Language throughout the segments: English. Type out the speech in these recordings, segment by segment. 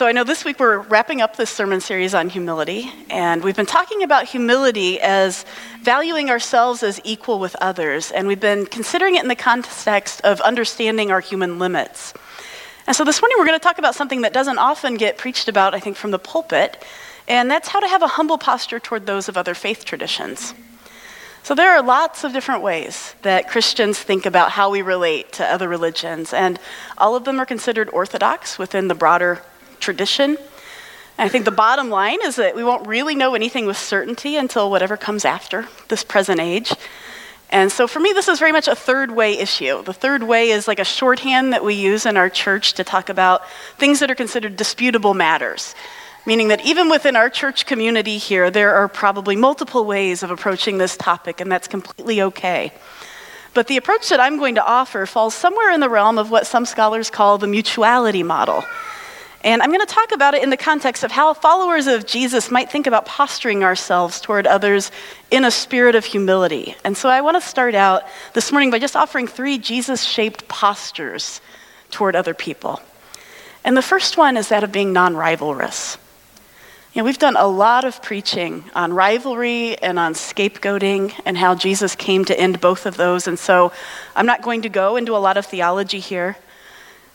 So I know this week we're wrapping up this sermon series on humility, and we've been talking about humility as valuing ourselves as equal with others, and we've been considering it in the context of understanding our human limits. And so this morning we're going to talk about something that doesn't often get preached about, I think, from the pulpit, and that's how to have a humble posture toward those of other faith traditions. So there are lots of different ways that Christians think about how we relate to other religions, and all of them are considered orthodox within the broader tradition. And I think the bottom line is that we won't really know anything with certainty until whatever comes after this present age. And so for me, this is very much a third way issue. The third way is like a shorthand that we use in our church to talk about things that are considered disputable matters, meaning that even within our church community here, there are probably multiple ways of approaching this topic, and that's completely okay. But the approach that I'm going to offer falls somewhere in the realm of what some scholars call the mutuality model. And I'm going to talk about it in the context of how followers of Jesus might think about posturing ourselves toward others in a spirit of humility. And so I want to start out this morning by just offering 3 Jesus-shaped postures toward other people. And the first one is that of being non-rivalrous. You know, we've done a lot of preaching on rivalry and on scapegoating and how Jesus came to end both of those. And so I'm not going to go into a lot of theology here.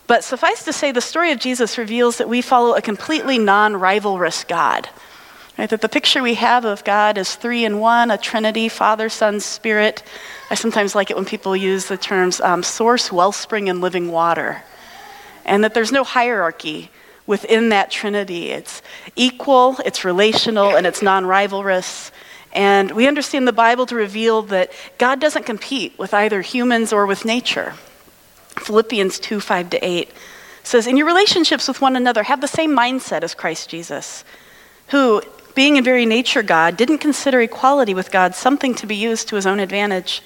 But suffice to say, the story of Jesus reveals that we follow a completely non-rivalrous God. Right? That the picture we have of God is 3 in 1, a trinity, Father, Son, Spirit. I sometimes like it when people use the terms source, wellspring, and living water. And that there's no hierarchy within that trinity. It's equal, it's relational, and it's non-rivalrous. And we understand the Bible to reveal that God doesn't compete with either humans or with nature. Philippians 2:5-8 says, "In your relationships with one another, have the same mindset as Christ Jesus, who, being in very nature God, didn't consider equality with God something to be used to his own advantage.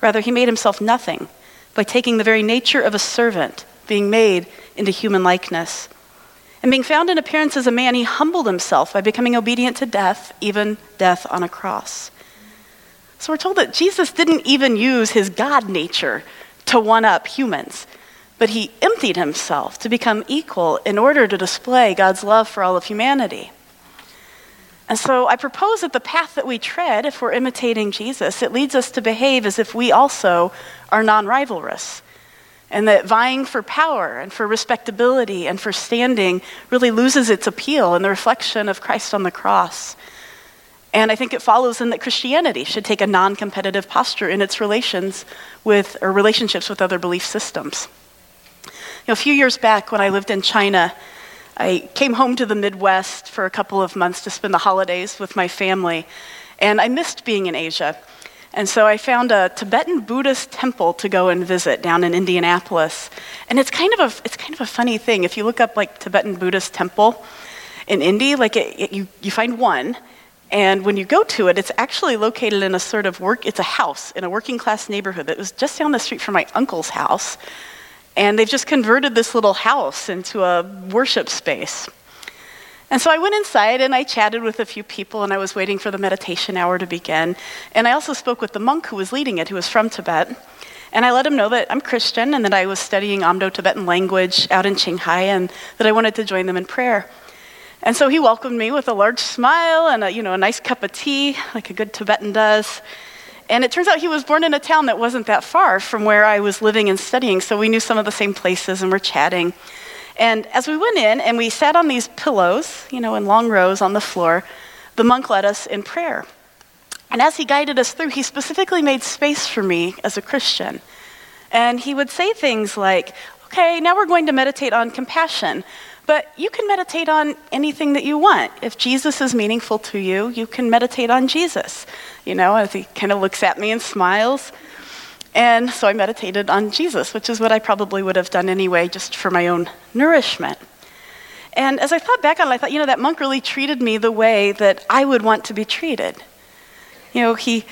Rather, he made himself nothing by taking the very nature of a servant, being made into human likeness. And being found in appearance as a man, he humbled himself by becoming obedient to death, even death on a cross." So we're told that Jesus didn't even use his God nature to one-up humans, but he emptied himself to become equal in order to display God's love for all of humanity. And so I propose that the path that we tread, if we're imitating Jesus, it leads us to behave as if we also are non-rivalrous, and that vying for power and for respectability and for standing really loses its appeal in the reflection of Christ on the cross. And I think it follows then that Christianity should take a non-competitive posture in its relationships with other belief systems. You know, a few years back when I lived in China, I came home to the Midwest for a couple of months to spend the holidays with my family, and I missed being in Asia. And so I found a Tibetan Buddhist temple to go and visit down in Indianapolis. And it's kind of a funny thing. If you look up like Tibetan Buddhist temple in Indy, like you find one. And when you go to it, it's actually located in it's a house in a working class neighborhood that was just down the street from my uncle's house. And they've just converted this little house into a worship space. And so I went inside and I chatted with a few people and I was waiting for the meditation hour to begin. And I also spoke with the monk who was leading it, who was from Tibet. And I let him know that I'm Christian and that I was studying Amdo Tibetan language out in Qinghai and that I wanted to join them in prayer. And so he welcomed me with a large smile and a nice cup of tea, like a good Tibetan does. And it turns out he was born in a town that wasn't that far from where I was living and studying, so we knew some of the same places and we're chatting. And as we went in and we sat on these pillows, in long rows on the floor, the monk led us in prayer. And as he guided us through, he specifically made space for me as a Christian. And he would say things like, "Okay, now we're going to meditate on compassion. But you can meditate on anything that you want. If Jesus is meaningful to you, you can meditate on Jesus." As he kind of looks at me and smiles. And so I meditated on Jesus, which is what I probably would have done anyway, just for my own nourishment. And as I thought back on it, I thought, that monk really treated me the way that I would want to be treated. He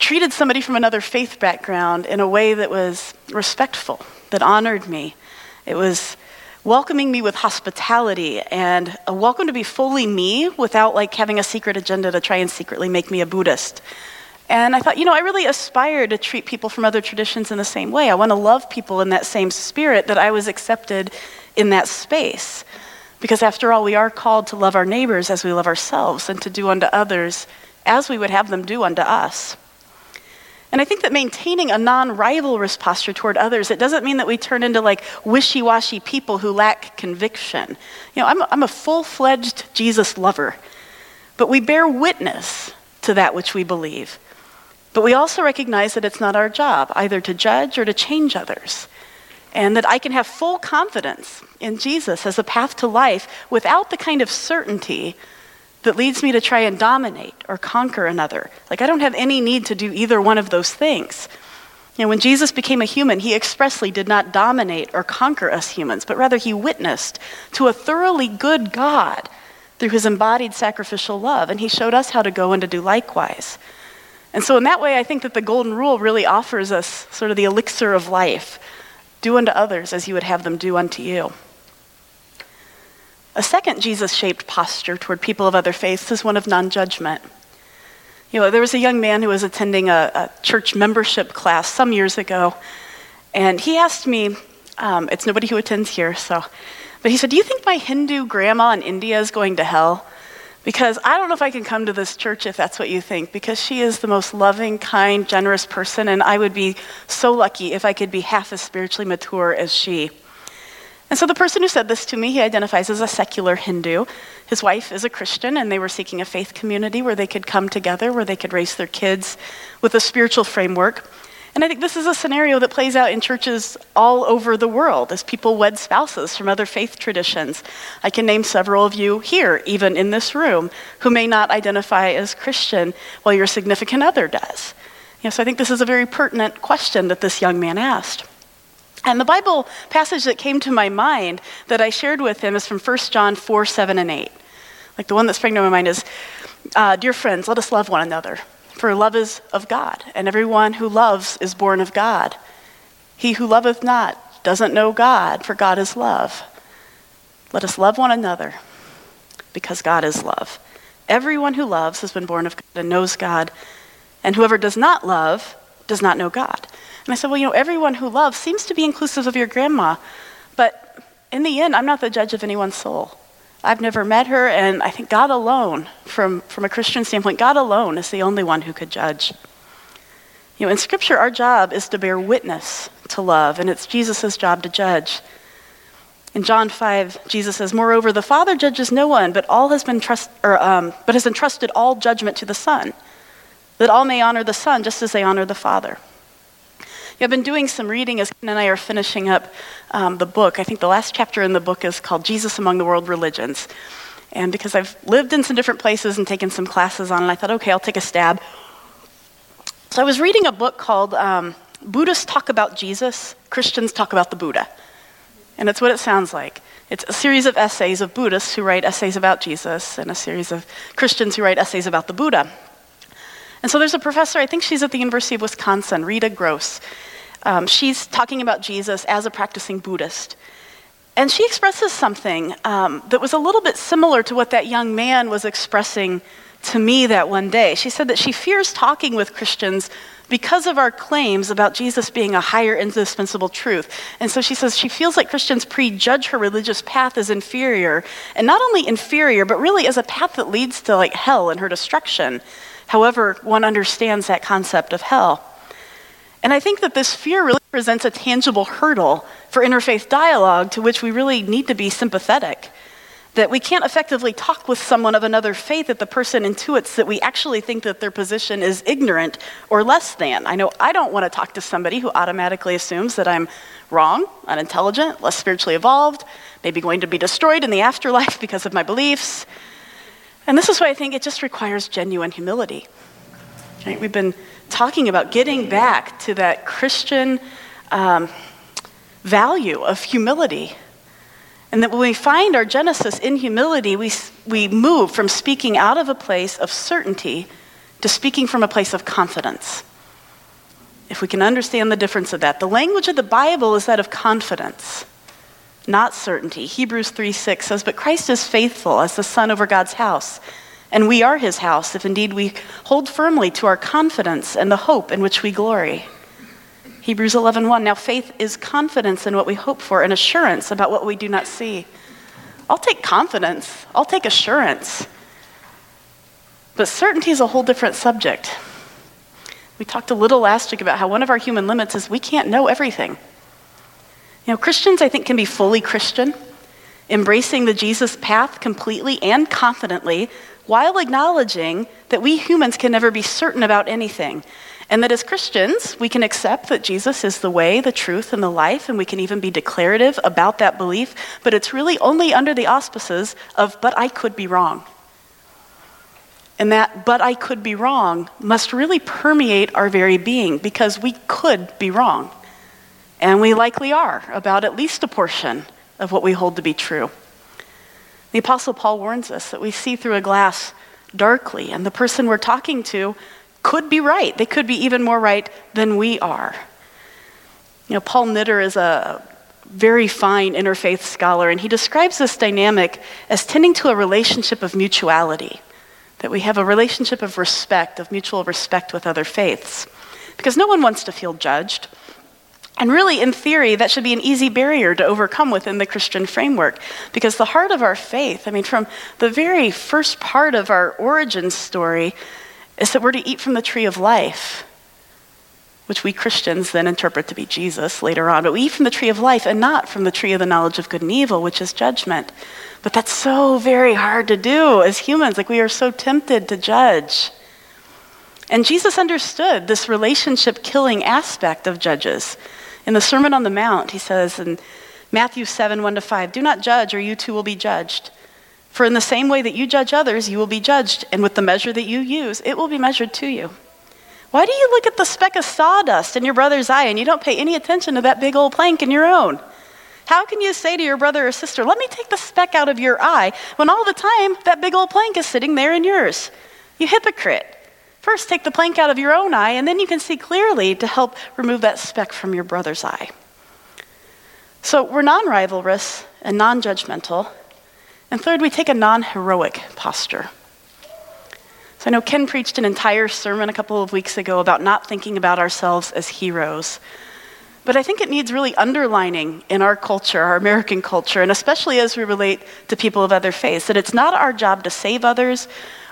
treated somebody from another faith background in a way that was respectful, that honored me. It was welcoming me with hospitality and a welcome to be fully me without having a secret agenda to try and secretly make me a Buddhist. And I thought, I really aspire to treat people from other traditions in the same way. I want to love people in that same spirit that I was accepted in that space. Because after all, we are called to love our neighbors as we love ourselves and to do unto others as we would have them do unto us. And I think that maintaining a non-rivalrous posture toward others, it doesn't mean that we turn into like wishy-washy people who lack conviction. You know, I'm a full-fledged Jesus lover, but we bear witness to that which we believe. But we also recognize that it's not our job either to judge or to change others, and that I can have full confidence in Jesus as a path to life without the kind of certainty that leads me to try and dominate or conquer another. Like, I don't have any need to do either one of those things. You know, when Jesus became a human, he expressly did not dominate or conquer us humans, but rather he witnessed to a thoroughly good God through his embodied sacrificial love, and he showed us how to go and to do likewise. And so in that way, I think that the golden rule really offers us sort of the elixir of life. Do unto others as you would have them do unto you. A second Jesus-shaped posture toward people of other faiths is one of non-judgment. You know, there was a young man who was attending a church membership class some years ago, and he asked me, it's nobody who attends here, so, but he said, do you think my Hindu grandma in India is going to hell? Because I don't know if I can come to this church if that's what you think, because she is the most loving, kind, generous person, and I would be so lucky if I could be half as spiritually mature as she. And so the person who said this to me, he identifies as a secular Hindu. His wife is a Christian, and they were seeking a faith community where they could come together, where they could raise their kids with a spiritual framework. And I think this is a scenario that plays out in churches all over the world as people wed spouses from other faith traditions. I can name several of you here, even in this room, who may not identify as Christian while your significant other does. You know, so I think this is a very pertinent question that this young man asked. And the Bible passage that came to my mind that I shared with him is from 1 John 4, 7, and 8. Like the one that sprang to my mind is, dear friends, let us love one another. For love is of God, and everyone who loves is born of God. He who loveth not doesn't know God, for God is love. Let us love one another, because God is love. Everyone who loves has been born of God and knows God, and whoever does not love does not know God. And I said, well, you know, everyone who loves seems to be inclusive of your grandma, but in the end, I'm not the judge of anyone's soul. I've never met her, and I think God alone, from a Christian standpoint, God alone is the only one who could judge. You know, in Scripture, our job is to bear witness to love, and it's Jesus' job to judge. In John 5, Jesus says, moreover, the Father judges no one, but has entrusted all judgment to the Son, that all may honor the Son just as they honor the Father. Yeah, I've been doing some reading as Ken and I are finishing up the book. I think the last chapter in the book is called Jesus Among the World Religions. And because I've lived in some different places and taken some classes on it, I thought, okay, I'll take a stab. So I was reading a book called Buddhists Talk About Jesus, Christians Talk About the Buddha. And that's what it sounds like. It's a series of essays of Buddhists who write essays about Jesus and a series of Christians who write essays about the Buddha. And so there's a professor, I think she's at the University of Wisconsin, Rita Gross. She's talking about Jesus as a practicing Buddhist. And she expresses something that was a little bit similar to what that young man was expressing to me that one day. She said that she fears talking with Christians because of our claims about Jesus being a higher indispensable truth. And so she says she feels like Christians prejudge her religious path as inferior, and not only inferior, but really as a path that leads to like hell and her destruction. However one understands that concept of hell. And I think that this fear really presents a tangible hurdle for interfaith dialogue to which we really need to be sympathetic, that we can't effectively talk with someone of another faith if the person intuits that we actually think that their position is ignorant or less than. I know I don't want to talk to somebody who automatically assumes that I'm wrong, unintelligent, less spiritually evolved, maybe going to be destroyed in the afterlife because of my beliefs. And this is why I think it just requires genuine humility. Right? We've been talking about getting back to that Christian value of humility. And that when we find our genesis in humility, we move from speaking out of a place of certainty to speaking from a place of confidence. If we can understand the difference of that. The language of the Bible is that of confidence, not certainty. Hebrews 3:6 says, but Christ is faithful as the Son over God's house, and we are his house, if indeed we hold firmly to our confidence and the hope in which we glory. Hebrews 11:1, now faith is confidence in what we hope for and assurance about what we do not see. I'll take confidence, I'll take assurance. But certainty is a whole different subject. We talked a little last week about how one of our human limits is we can't know everything. You know, Christians, I think, can be fully Christian, embracing the Jesus path completely and confidently, while acknowledging that we humans can never be certain about anything. And that as Christians, we can accept that Jesus is the way, the truth, and the life, and we can even be declarative about that belief, but it's really only under the auspices of, but I could be wrong. And that, but I could be wrong, must really permeate our very being, because we could be wrong. And we likely are about at least a portion of what we hold to be true. The Apostle Paul warns us that we see through a glass darkly, and the person we're talking to could be right. They could be even more right than we are. You know, Paul Knitter is a very fine interfaith scholar, and he describes this dynamic as tending to a relationship of mutuality, that we have a relationship of respect, of mutual respect with other faiths, because no one wants to feel judged. And really, in theory, that should be an easy barrier to overcome within the Christian framework, because the heart of our faith, I mean, from the very first part of our origin story, is that we're to eat from the tree of life, which we Christians then interpret to be Jesus later on, but we eat from the tree of life and not from the tree of the knowledge of good and evil, which is judgment. But that's so very hard to do as humans. Like, we are so tempted to judge. And Jesus understood this relationship-killing aspect of judges. In the Sermon on the Mount, he says in Matthew 7:1-5, "Do not judge, or you too will be judged. For in the same way that you judge others, you will be judged, and with the measure that you use, it will be measured to you." Why do you look at the speck of sawdust in your brother's eye and you don't pay any attention to that big old plank in your own? How can you say to your brother or sister, "Let me take the speck out of your eye," when all the time that big old plank is sitting there in yours? You hypocrite. First, take the plank out of your own eye, and then you can see clearly to help remove that speck from your brother's eye. So we're non-rivalrous and non-judgmental. And third, we take a non-heroic posture. So I know Ken preached an entire sermon a couple of weeks ago about not thinking about ourselves as heroes. But I think it needs really underlining in our culture, our American culture, and especially as we relate to people of other faiths, that it's not our job to save others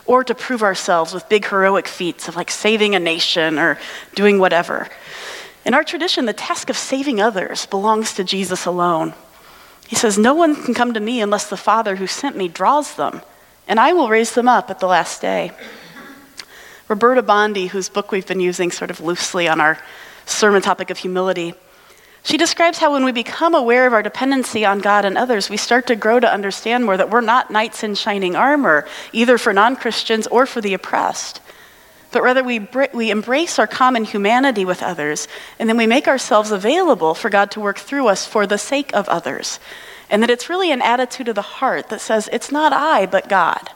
or to prove ourselves with big heroic feats of like saving a nation or doing whatever. In our tradition, the task of saving others belongs to Jesus alone. He says, "No one can come to me unless the Father who sent me draws them, and I will raise them up at the last day." Roberta Bondi, whose book we've been using sort of loosely on our sermon topic of humility, she describes how when we become aware of our dependency on God and others, we start to grow to understand more that we're not knights in shining armor, either for non-Christians or for the oppressed, but rather we embrace our common humanity with others, and then we make ourselves available for God to work through us for the sake of others, and that it's really an attitude of the heart that says, it's not I, but God.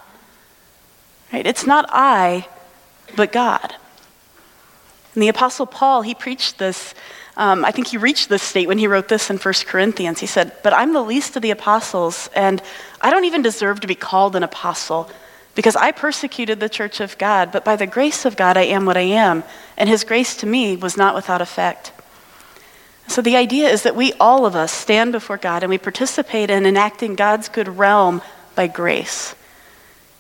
Right? It's not I, but God. And the Apostle Paul, he preached this, I think he reached this state when he wrote this in 1 Corinthians. He said, "But I'm the least of the apostles, and I don't even deserve to be called an apostle, because I persecuted the church of God, but by the grace of God I am what I am, and his grace to me was not without effect." So the idea is that we, all of us, stand before God and we participate in enacting God's good realm by grace.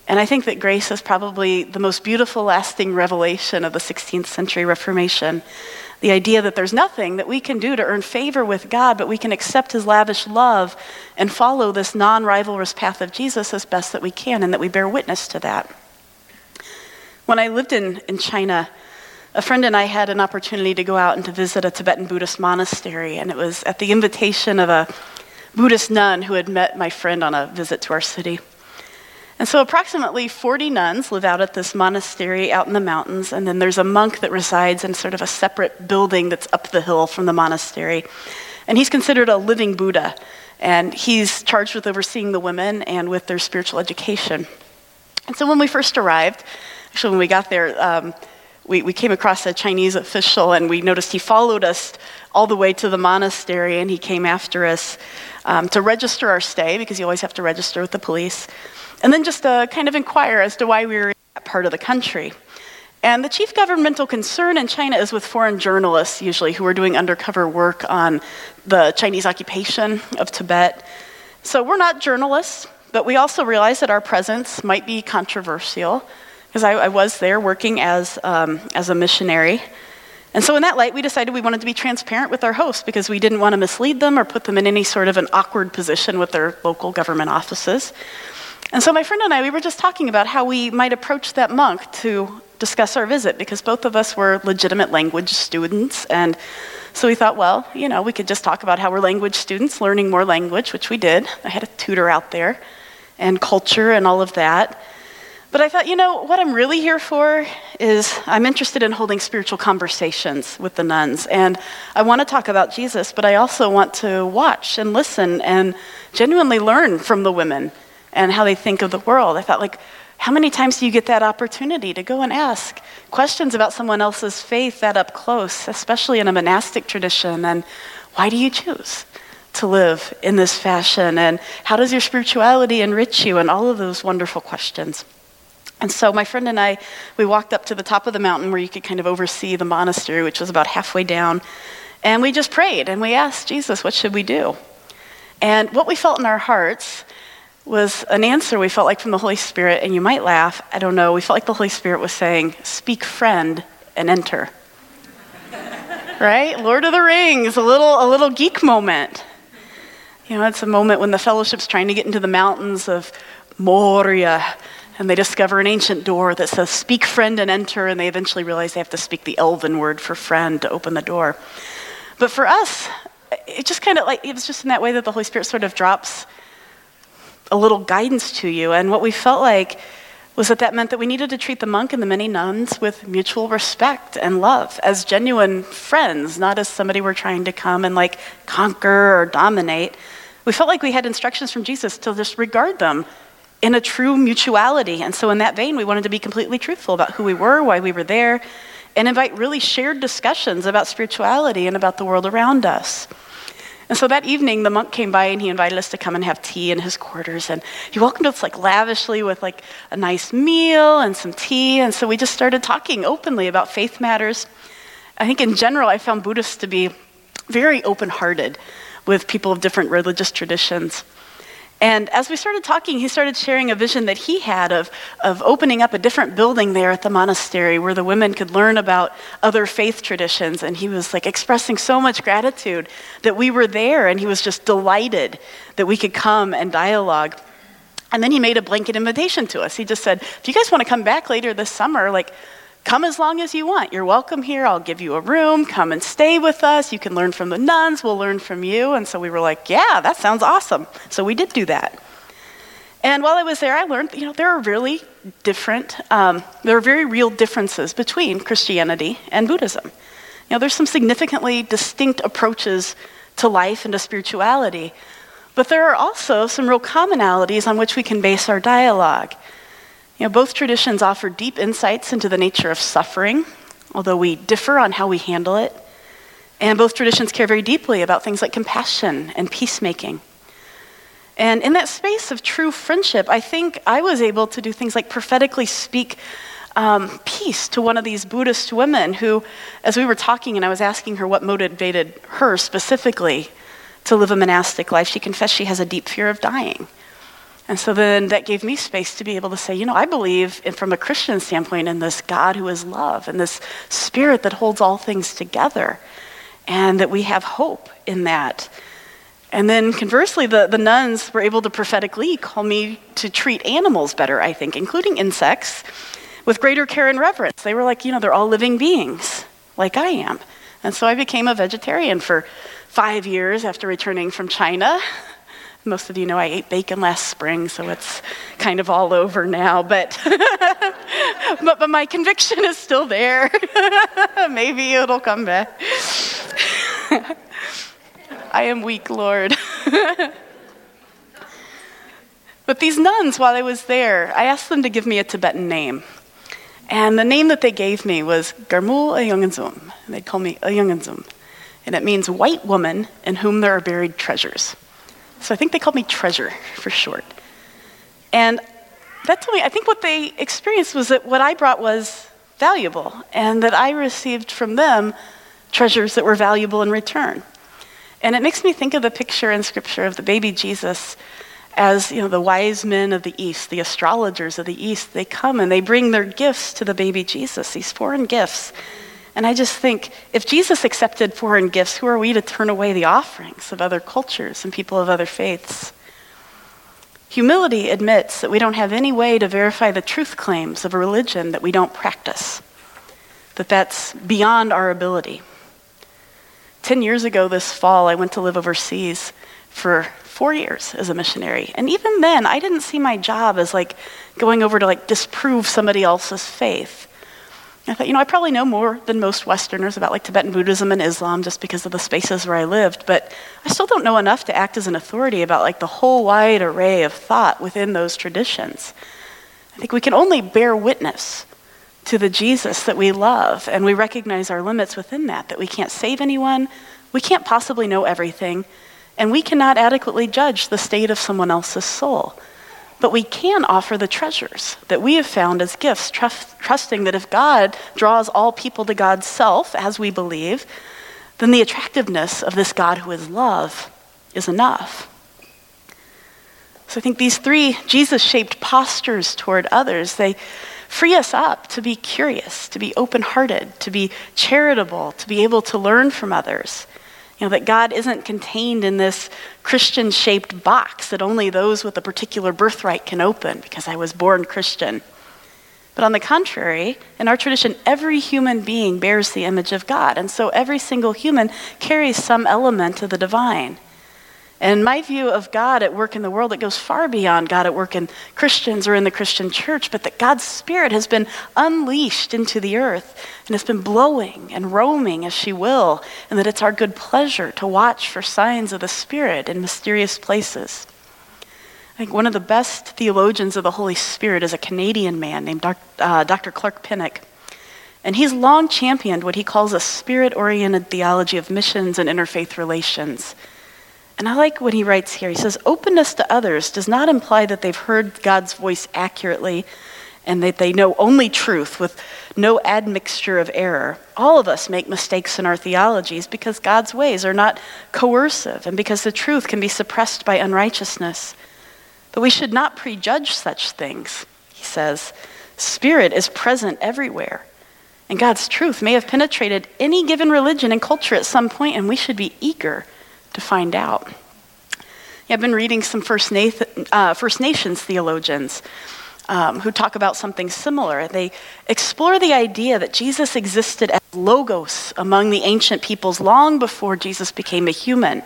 And I think that grace is probably the most beautiful, lasting revelation of the 16th century Reformation. The idea that there's nothing that we can do to earn favor with God, but we can accept his lavish love and follow this non-rivalrous path of Jesus as best that we can, and that we bear witness to that. When I lived in China, a friend and I had an opportunity to go out and to visit a Tibetan Buddhist monastery, and it was at the invitation of a Buddhist nun who had met my friend on a visit to our city. And so approximately 40 nuns live out at this monastery out in the mountains, and then there's a monk that resides in sort of a separate building that's up the hill from the monastery. And he's considered a living Buddha, and he's charged with overseeing the women and with their spiritual education. And so when we first arrived, actually when we got there, we came across a Chinese official, and we noticed he followed us all the way to the monastery, and he came after us to register our stay, because you always have to register with the police, and then just to kind of inquire as to why we were in that part of the country. And the chief governmental concern in China is with foreign journalists, usually, who are doing undercover work on the Chinese occupation of Tibet. So we're not journalists, but we also realize that our presence might be controversial, because I was there working as a missionary. And so in that light, we decided we wanted to be transparent with our hosts, because we didn't want to mislead them or put them in any sort of an awkward position with their local government offices. And so my friend and I, we were just talking about how we might approach that monk to discuss our visit, because both of us were legitimate language students. And so we thought, well, you know, we could just talk about how we're language students learning more language, which we did. I had a tutor out there, and culture and all of that. But I thought, you know, what I'm really here for is I'm interested in holding spiritual conversations with the nuns. And I want to talk about Jesus, but I also want to watch and listen and genuinely learn from the women and how they think of the world. I thought, like, how many times do you get that opportunity to go and ask questions about someone else's faith that up close, especially in a monastic tradition? And why do you choose to live in this fashion? And how does your spirituality enrich you? And all of those wonderful questions. And so my friend and I, we walked up to the top of the mountain where you could kind of oversee the monastery, which was about halfway down. And we just prayed and we asked Jesus, what should we do? And what we felt in our hearts was an answer we felt like from the Holy Spirit. And you might laugh, I don't know. We felt like the Holy Spirit was saying, speak, friend, and enter. Right? Lord of the Rings, a little geek moment. You know, it's a moment when the fellowship's trying to get into the mountains of Moria, and they discover an ancient door that says, speak, friend, and enter, and they eventually realize they have to speak the Elven word for friend to open the door. But for us, it just kind of like, it was just in that way that the Holy Spirit sort of drops a little guidance to you. And what we felt like was that meant that we needed to treat the monk and the many nuns with mutual respect and love, as genuine friends, not as somebody we're trying to come and like conquer or dominate. We felt like we had instructions from Jesus to just regard them in a true mutuality. And so in that vein, we wanted to be completely truthful about who we were, why we were there, and invite really shared discussions about spirituality and about the world around us. And so that evening, the monk came by and he invited us to come and have tea in his quarters. And he welcomed us like lavishly with like a nice meal and some tea. And so we just started talking openly about faith matters. I think in general, I found Buddhists to be very open-hearted with people of different religious traditions. And as we started talking, he started sharing a vision that he had of opening up a different building there at the monastery where the women could learn about other faith traditions. And he was like expressing so much gratitude that we were there, and he was just delighted that we could come and dialogue. And then he made a blanket invitation to us. He just said, if you guys want to come back later this summer, like, come as long as you want. You're welcome here. I'll give you a room. Come and stay with us. You can learn from the nuns. We'll learn from you. And so we were like, yeah, that sounds awesome. So we did do that. And while I was there, I learned, you know, there are really different, there are very real differences between Christianity and Buddhism. You know, there's some significantly distinct approaches to life and to spirituality, but there are also some real commonalities on which we can base our dialogue. You know, both traditions offer deep insights into the nature of suffering, although we differ on how we handle it. And both traditions care very deeply about things like compassion and peacemaking. And in that space of true friendship, I think I was able to do things like prophetically speak peace to one of these Buddhist women who, as we were talking and I was asking her what motivated her specifically to live a monastic life, she confessed she has a deep fear of dying. And so then that gave me space to be able to say, you know, I believe in, from a Christian standpoint, in this God who is love and this spirit that holds all things together, and that we have hope in that. And then conversely, the nuns were able to prophetically call me to treat animals better, I think, including insects, with greater care and reverence. They were like, you know, they're all living beings like I am. And so I became a vegetarian for 5 years after returning from China. Most of you know I ate bacon last spring, so it's kind of all over now, but my conviction is still there. Maybe it'll come back. I am weak, Lord. But these nuns, while I was there, I asked them to give me a Tibetan name. And the name that they gave me was Garmul Ayunganzum. And they'd call me Ayunganzum. And it means white woman in whom there are buried treasures. So I think they called me Treasure for short. And that told me, I think what they experienced was that what I brought was valuable, and that I received from them treasures that were valuable in return. And it makes me think of the picture in Scripture of the baby Jesus as, you know, the wise men of the East, the astrologers of the East. They come and they bring their gifts to the baby Jesus, these foreign gifts. And I just think, if Jesus accepted foreign gifts, who are we to turn away the offerings of other cultures and people of other faiths? Humility admits that we don't have any way to verify the truth claims of a religion that we don't practice, that that's beyond our ability. 10 years ago this fall, I went to live overseas for 4 years as a missionary. And even then, I didn't see my job as like going over to like disprove somebody else's faith. I thought, you know, I probably know more than most Westerners about like Tibetan Buddhism and Islam just because of the spaces where I lived, but I still don't know enough to act as an authority about like the whole wide array of thought within those traditions. I think we can only bear witness to the Jesus that we love, and we recognize our limits within that, that we can't save anyone, we can't possibly know everything, and we cannot adequately judge the state of someone else's soul. But we can offer the treasures that we have found as gifts, trusting that if God draws all people to God's self, as we believe, then the attractiveness of this God who is love is enough. So I think these three Jesus-shaped postures toward others, they free us up to be curious, to be open-hearted, to be charitable, to be able to learn from others. You know, that God isn't contained in this Christian-shaped box that only those with a particular birthright can open because I was born Christian. But on the contrary, in our tradition, every human being bears the image of God, and so every single human carries some element of the divine. And my view of God at work in the world, it goes far beyond God at work in Christians or in the Christian church, but that God's Spirit has been unleashed into the earth and has been blowing and roaming as she will, and that it's our good pleasure to watch for signs of the Spirit in mysterious places. I think one of the best theologians of the Holy Spirit is a Canadian man named Dr. Clark Pinnock, and he's long championed what he calls a spirit-oriented theology of missions and interfaith relations. And I like what he writes here. He says, openness to others does not imply that they've heard God's voice accurately and that they know only truth with no admixture of error. All of us make mistakes in our theologies because God's ways are not coercive and because the truth can be suppressed by unrighteousness. But we should not prejudge such things, he says. Spirit is present everywhere. And God's truth may have penetrated any given religion and culture at some point, and we should be eager to find out. Yeah, I've been reading some First Nations theologians who talk about something similar. They explore the idea that Jesus existed as logos among the ancient peoples long before Jesus became a human.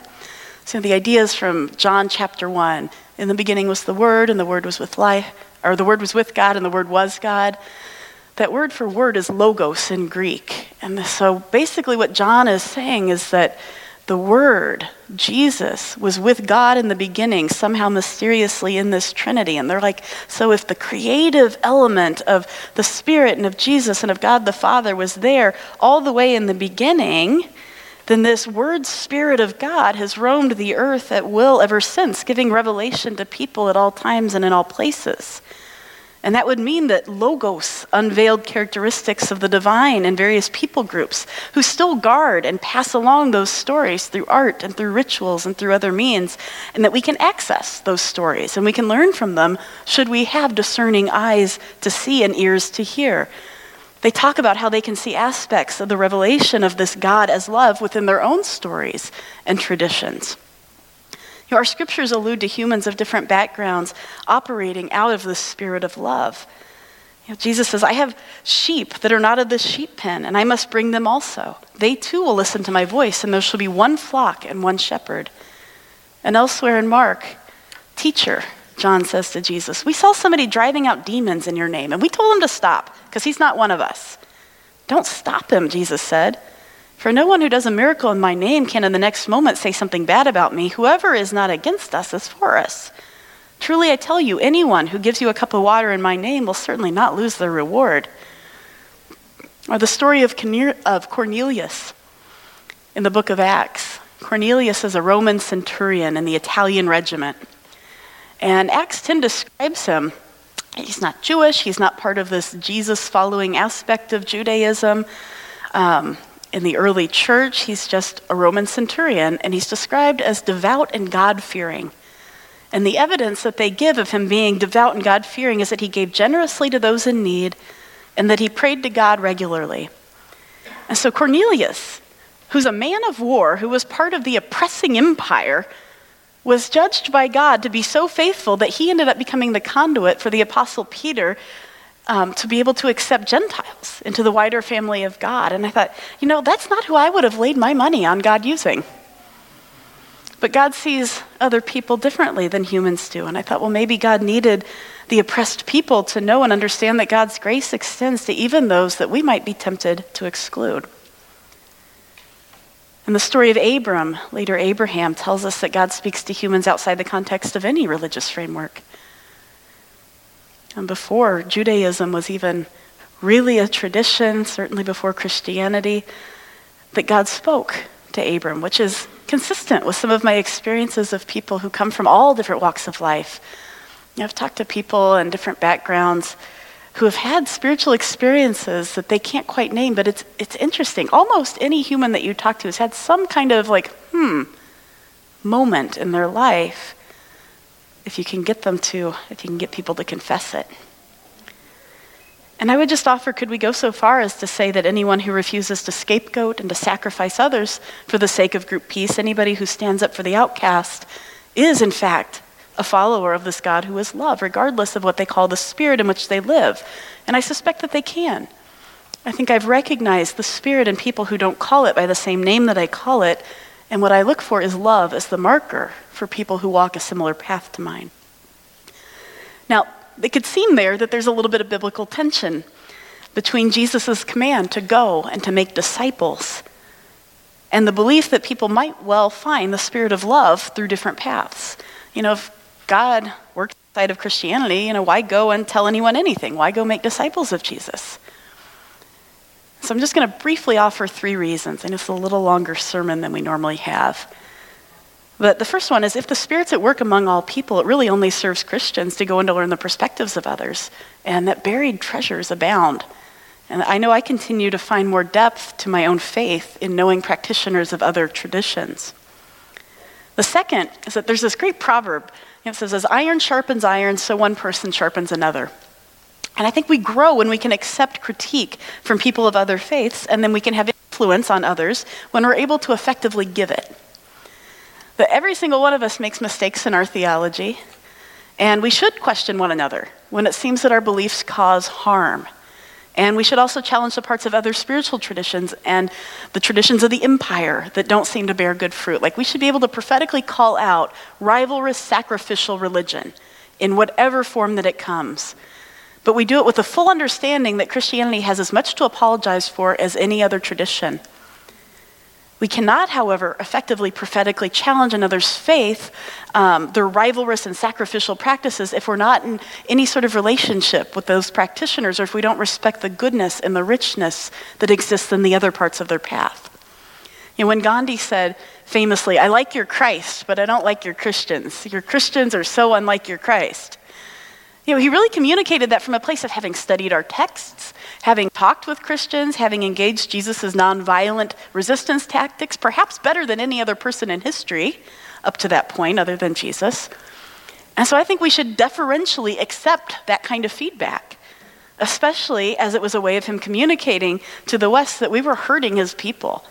So the idea is from John chapter 1. In the beginning was the Word, and the Word was with life, or the Word was with God, and the Word was God. That word for word is logos in Greek. And so basically what John is saying is that the Word, Jesus, was with God in the beginning, somehow mysteriously in this Trinity. And they're like, so if the creative element of the Spirit and of Jesus and of God the Father was there all the way in the beginning, then this Word Spirit of God has roamed the earth at will ever since, giving revelation to people at all times and in all places. And that would mean that logos unveiled characteristics of the divine in various people groups who still guard and pass along those stories through art and through rituals and through other means, and that we can access those stories and we can learn from them should we have discerning eyes to see and ears to hear. They talk about how they can see aspects of the revelation of this God as love within their own stories and traditions. You know, our scriptures allude to humans of different backgrounds operating out of the spirit of love. You know, Jesus says, I have sheep that are not of this sheep pen, and I must bring them also. They too will listen to my voice, and there shall be one flock and one shepherd. And elsewhere in Mark, teacher, John says to Jesus, we saw somebody driving out demons in your name, and we told him to stop, because he's not one of us. Don't stop him, Jesus said. For no one who does a miracle in my name can in the next moment say something bad about me. Whoever is not against us is for us. Truly I tell you, anyone who gives you a cup of water in my name will certainly not lose their reward. Or the story of Cornelius in the book of Acts. Cornelius is a Roman centurion in the Italian regiment. And Acts 10 describes him. He's not Jewish. He's not part of this Jesus-following aspect of Judaism. in the early church. He's just a Roman centurion, and he's described as devout and God-fearing. And the evidence that they give of him being devout and God-fearing is that he gave generously to those in need and that he prayed to God regularly. And so Cornelius, who's a man of war, who was part of the oppressing empire, was judged by God to be so faithful that he ended up becoming the conduit for the Apostle Peter to be able to accept Gentiles into the wider family of God. And I thought, you know, that's not who I would have laid my money on God using. But God sees other people differently than humans do. And I thought, well, maybe God needed the oppressed people to know and understand that God's grace extends to even those that we might be tempted to exclude. And the story of Abram, later Abraham, tells us that God speaks to humans outside the context of any religious framework. And before Judaism was even really a tradition, certainly before Christianity, that God spoke to Abram, which is consistent with some of my experiences of people who come from all different walks of life. You know, I've talked to people in different backgrounds who have had spiritual experiences that they can't quite name, but it's interesting. Almost any human that you talk to has had some kind of moment in their life, if you can get people to confess it. And I would just offer, could we go so far as to say that anyone who refuses to scapegoat and to sacrifice others for the sake of group peace, anybody who stands up for the outcast, is in fact a follower of this God who is love, regardless of what they call the spirit in which they live. And I suspect that they can. I think I've recognized the spirit in people who don't call it by the same name that I call it, and what I look for is love as the marker for people who walk a similar path to mine. Now, it could seem there that there's a little bit of biblical tension between Jesus' command to go and to make disciples and the belief that people might well find the spirit of love through different paths. You know, if God worked outside of Christianity, why go and tell anyone anything? Why go make disciples of Jesus? So I'm just going to briefly offer three reasons. I know it's a little longer sermon than we normally have. But the first one is, if the Spirit's at work among all people, it really only serves Christians to go and to learn the perspectives of others, and that buried treasures abound. And I know I continue to find more depth to my own faith in knowing practitioners of other traditions. The second is that there's this great proverb. It says, as iron sharpens iron, so one person sharpens another. And I think we grow when we can accept critique from people of other faiths, and then we can have influence on others when we're able to effectively give it. But every single one of us makes mistakes in our theology, and we should question one another when it seems that our beliefs cause harm. And we should also challenge the parts of other spiritual traditions and the traditions of the empire that don't seem to bear good fruit. Like, we should be able to prophetically call out rivalrous sacrificial religion in whatever form that it comes. But we do it with the full understanding that Christianity has as much to apologize for as any other tradition. We cannot, however, effectively prophetically challenge another's faith, their rivalrous and sacrificial practices, if we're not in any sort of relationship with those practitioners, or if we don't respect the goodness and the richness that exists in the other parts of their path. You know, when Gandhi said famously, "I like your Christ, but I don't like your Christians. Your Christians are so unlike your Christ." You know, he really communicated that from a place of having studied our texts, having talked with Christians, having engaged Jesus' nonviolent resistance tactics, perhaps better than any other person in history up to that point other than Jesus. And so I think we should deferentially accept that kind of feedback, especially as it was a way of him communicating to the West that we were hurting his people.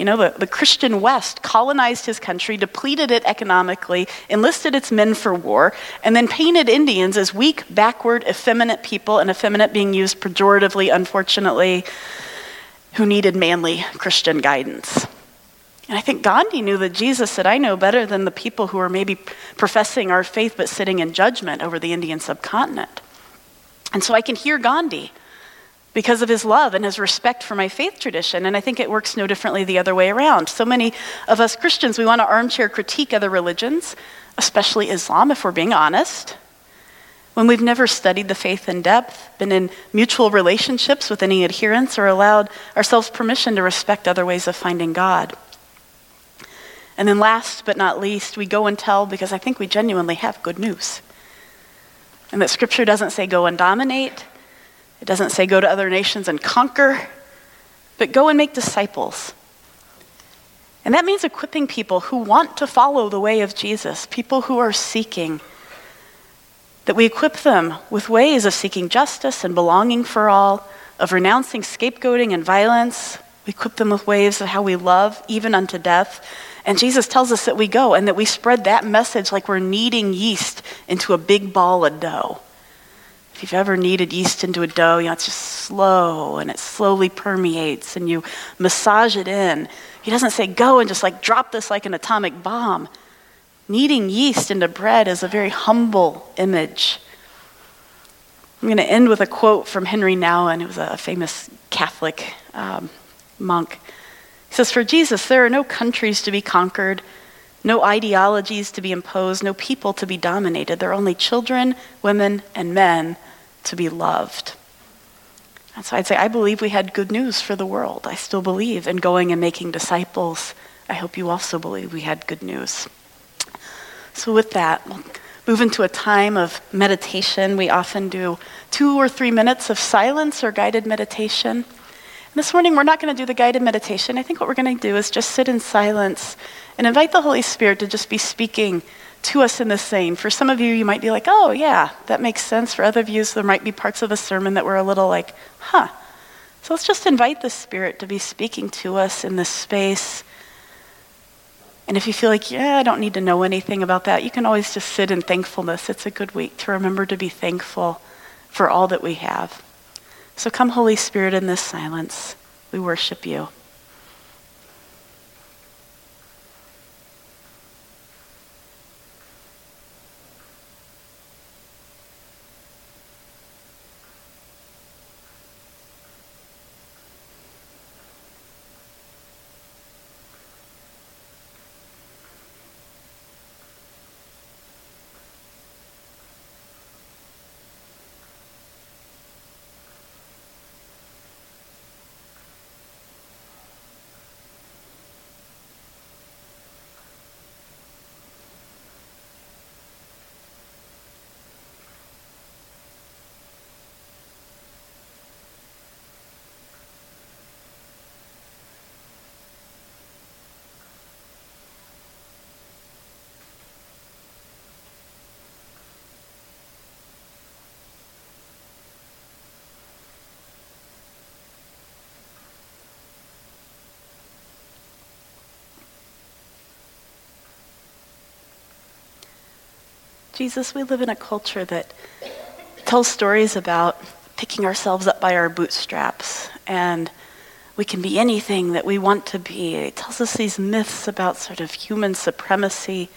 You know, the Christian West colonized his country, depleted it economically, enlisted its men for war, and then painted Indians as weak, backward, effeminate people, and effeminate being used pejoratively, unfortunately, who needed manly Christian guidance. And I think Gandhi knew that Jesus said, "I know better than the people who are maybe professing our faith but sitting in judgment over the Indian subcontinent." And so I can hear Gandhi because of his love and his respect for my faith tradition, and I think it works no differently the other way around. So many of us Christians, we want to armchair critique other religions, especially Islam, if we're being honest, when we've never studied the faith in depth, been in mutual relationships with any adherents, or allowed ourselves permission to respect other ways of finding God. And then last but not least, we go and tell because I think we genuinely have good news. And that Scripture doesn't say go and dominate. It doesn't say go to other nations and conquer. but go and make disciples. And that means equipping people who want to follow the way of Jesus, people who are seeking, that we equip them with ways of seeking justice and belonging for all, of renouncing scapegoating and violence. We equip them with ways of how we love, even unto death. And Jesus tells us that we go and that we spread that message like we're kneading yeast into a big ball of dough. If you've ever kneaded yeast into a dough, you know, it's just slow and it slowly permeates and you massage it in. He doesn't say go and just like drop this like an atomic bomb. Kneading yeast into bread is a very humble image. I'm going to end with a quote from Henry Nouwen, who was a famous Catholic monk. He says, "For Jesus, there are no countries to be conquered, no ideologies to be imposed, no people to be dominated. There are only children, women, and men to be loved." And so I'd say, I believe we had good news for the world. I still believe in going and making disciples. I hope you also believe we had good news. So with that, we'll move into a time of meditation. We often do 2 or 3 minutes of silence or guided meditation. This morning, we're not going to do the guided meditation. I think what we're going to do is just sit in silence and invite the Holy Spirit to just be speaking to us in this thing. For some of you, you might be like, oh, yeah, that makes sense. For other of you, there might be parts of the sermon that were a little like, huh. So let's just invite the Spirit to be speaking to us in this space. And if you feel like, yeah, I don't need to know anything about that, you can always just sit in thankfulness. It's a good week to remember to be thankful for all that we have. So come, Holy Spirit, in this silence. We worship you. Jesus, we live in a culture that tells stories about picking ourselves up by our bootstraps, and we can be anything that we want to be. It tells us these myths about sort of human supremacy,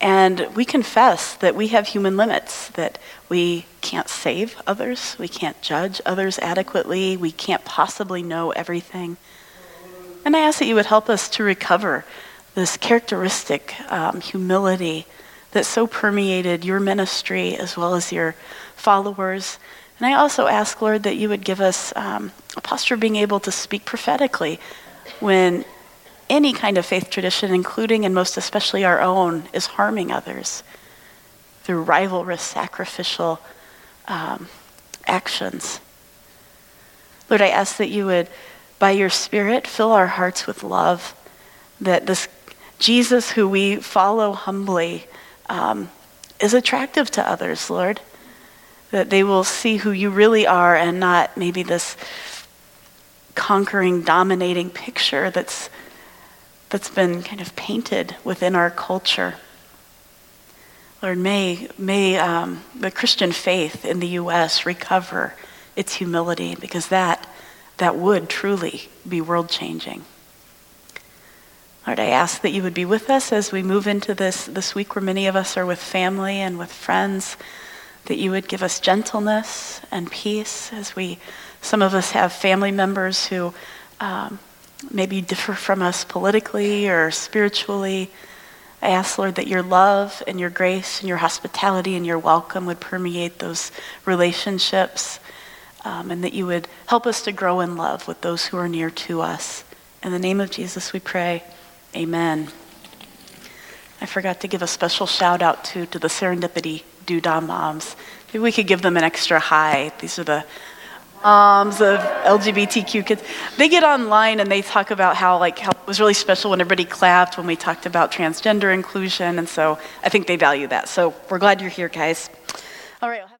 and we confess that we have human limits, that we can't save others, we can't judge others adequately, we can't possibly know everything. And I ask that you would help us to recover this characteristic, humility, that so permeated your ministry as well as your followers. And I also ask, Lord, that you would give us a posture of being able to speak prophetically when any kind of faith tradition, including and most especially our own, is harming others through rivalrous, sacrificial actions. Lord, I ask that you would, by your Spirit, fill our hearts with love, that this Jesus who we follow humbly is attractive to others, Lord, that they will see who you really are and not maybe this conquering, dominating picture that's been kind of painted within our culture. Lord, may the Christian faith in the U.S. recover its humility, because that would truly be world-changing. Lord, I ask that you would be with us as we move into this week where many of us are with family and with friends, that you would give us gentleness and peace as some of us have family members who maybe differ from us politically or spiritually. I ask, Lord, that your love and your grace and your hospitality and your welcome would permeate those relationships, and that you would help us to grow in love with those who are near to us. In the name of Jesus we pray. Amen. I forgot to give a special shout out to the Serendipity Doodah Moms. Maybe we could give them an extra high. These are the moms of LGBTQ kids, they get online and they talk about how it was really special when everybody clapped when we talked about transgender inclusion, and so I think they value that. So we're glad you're here, guys. All right.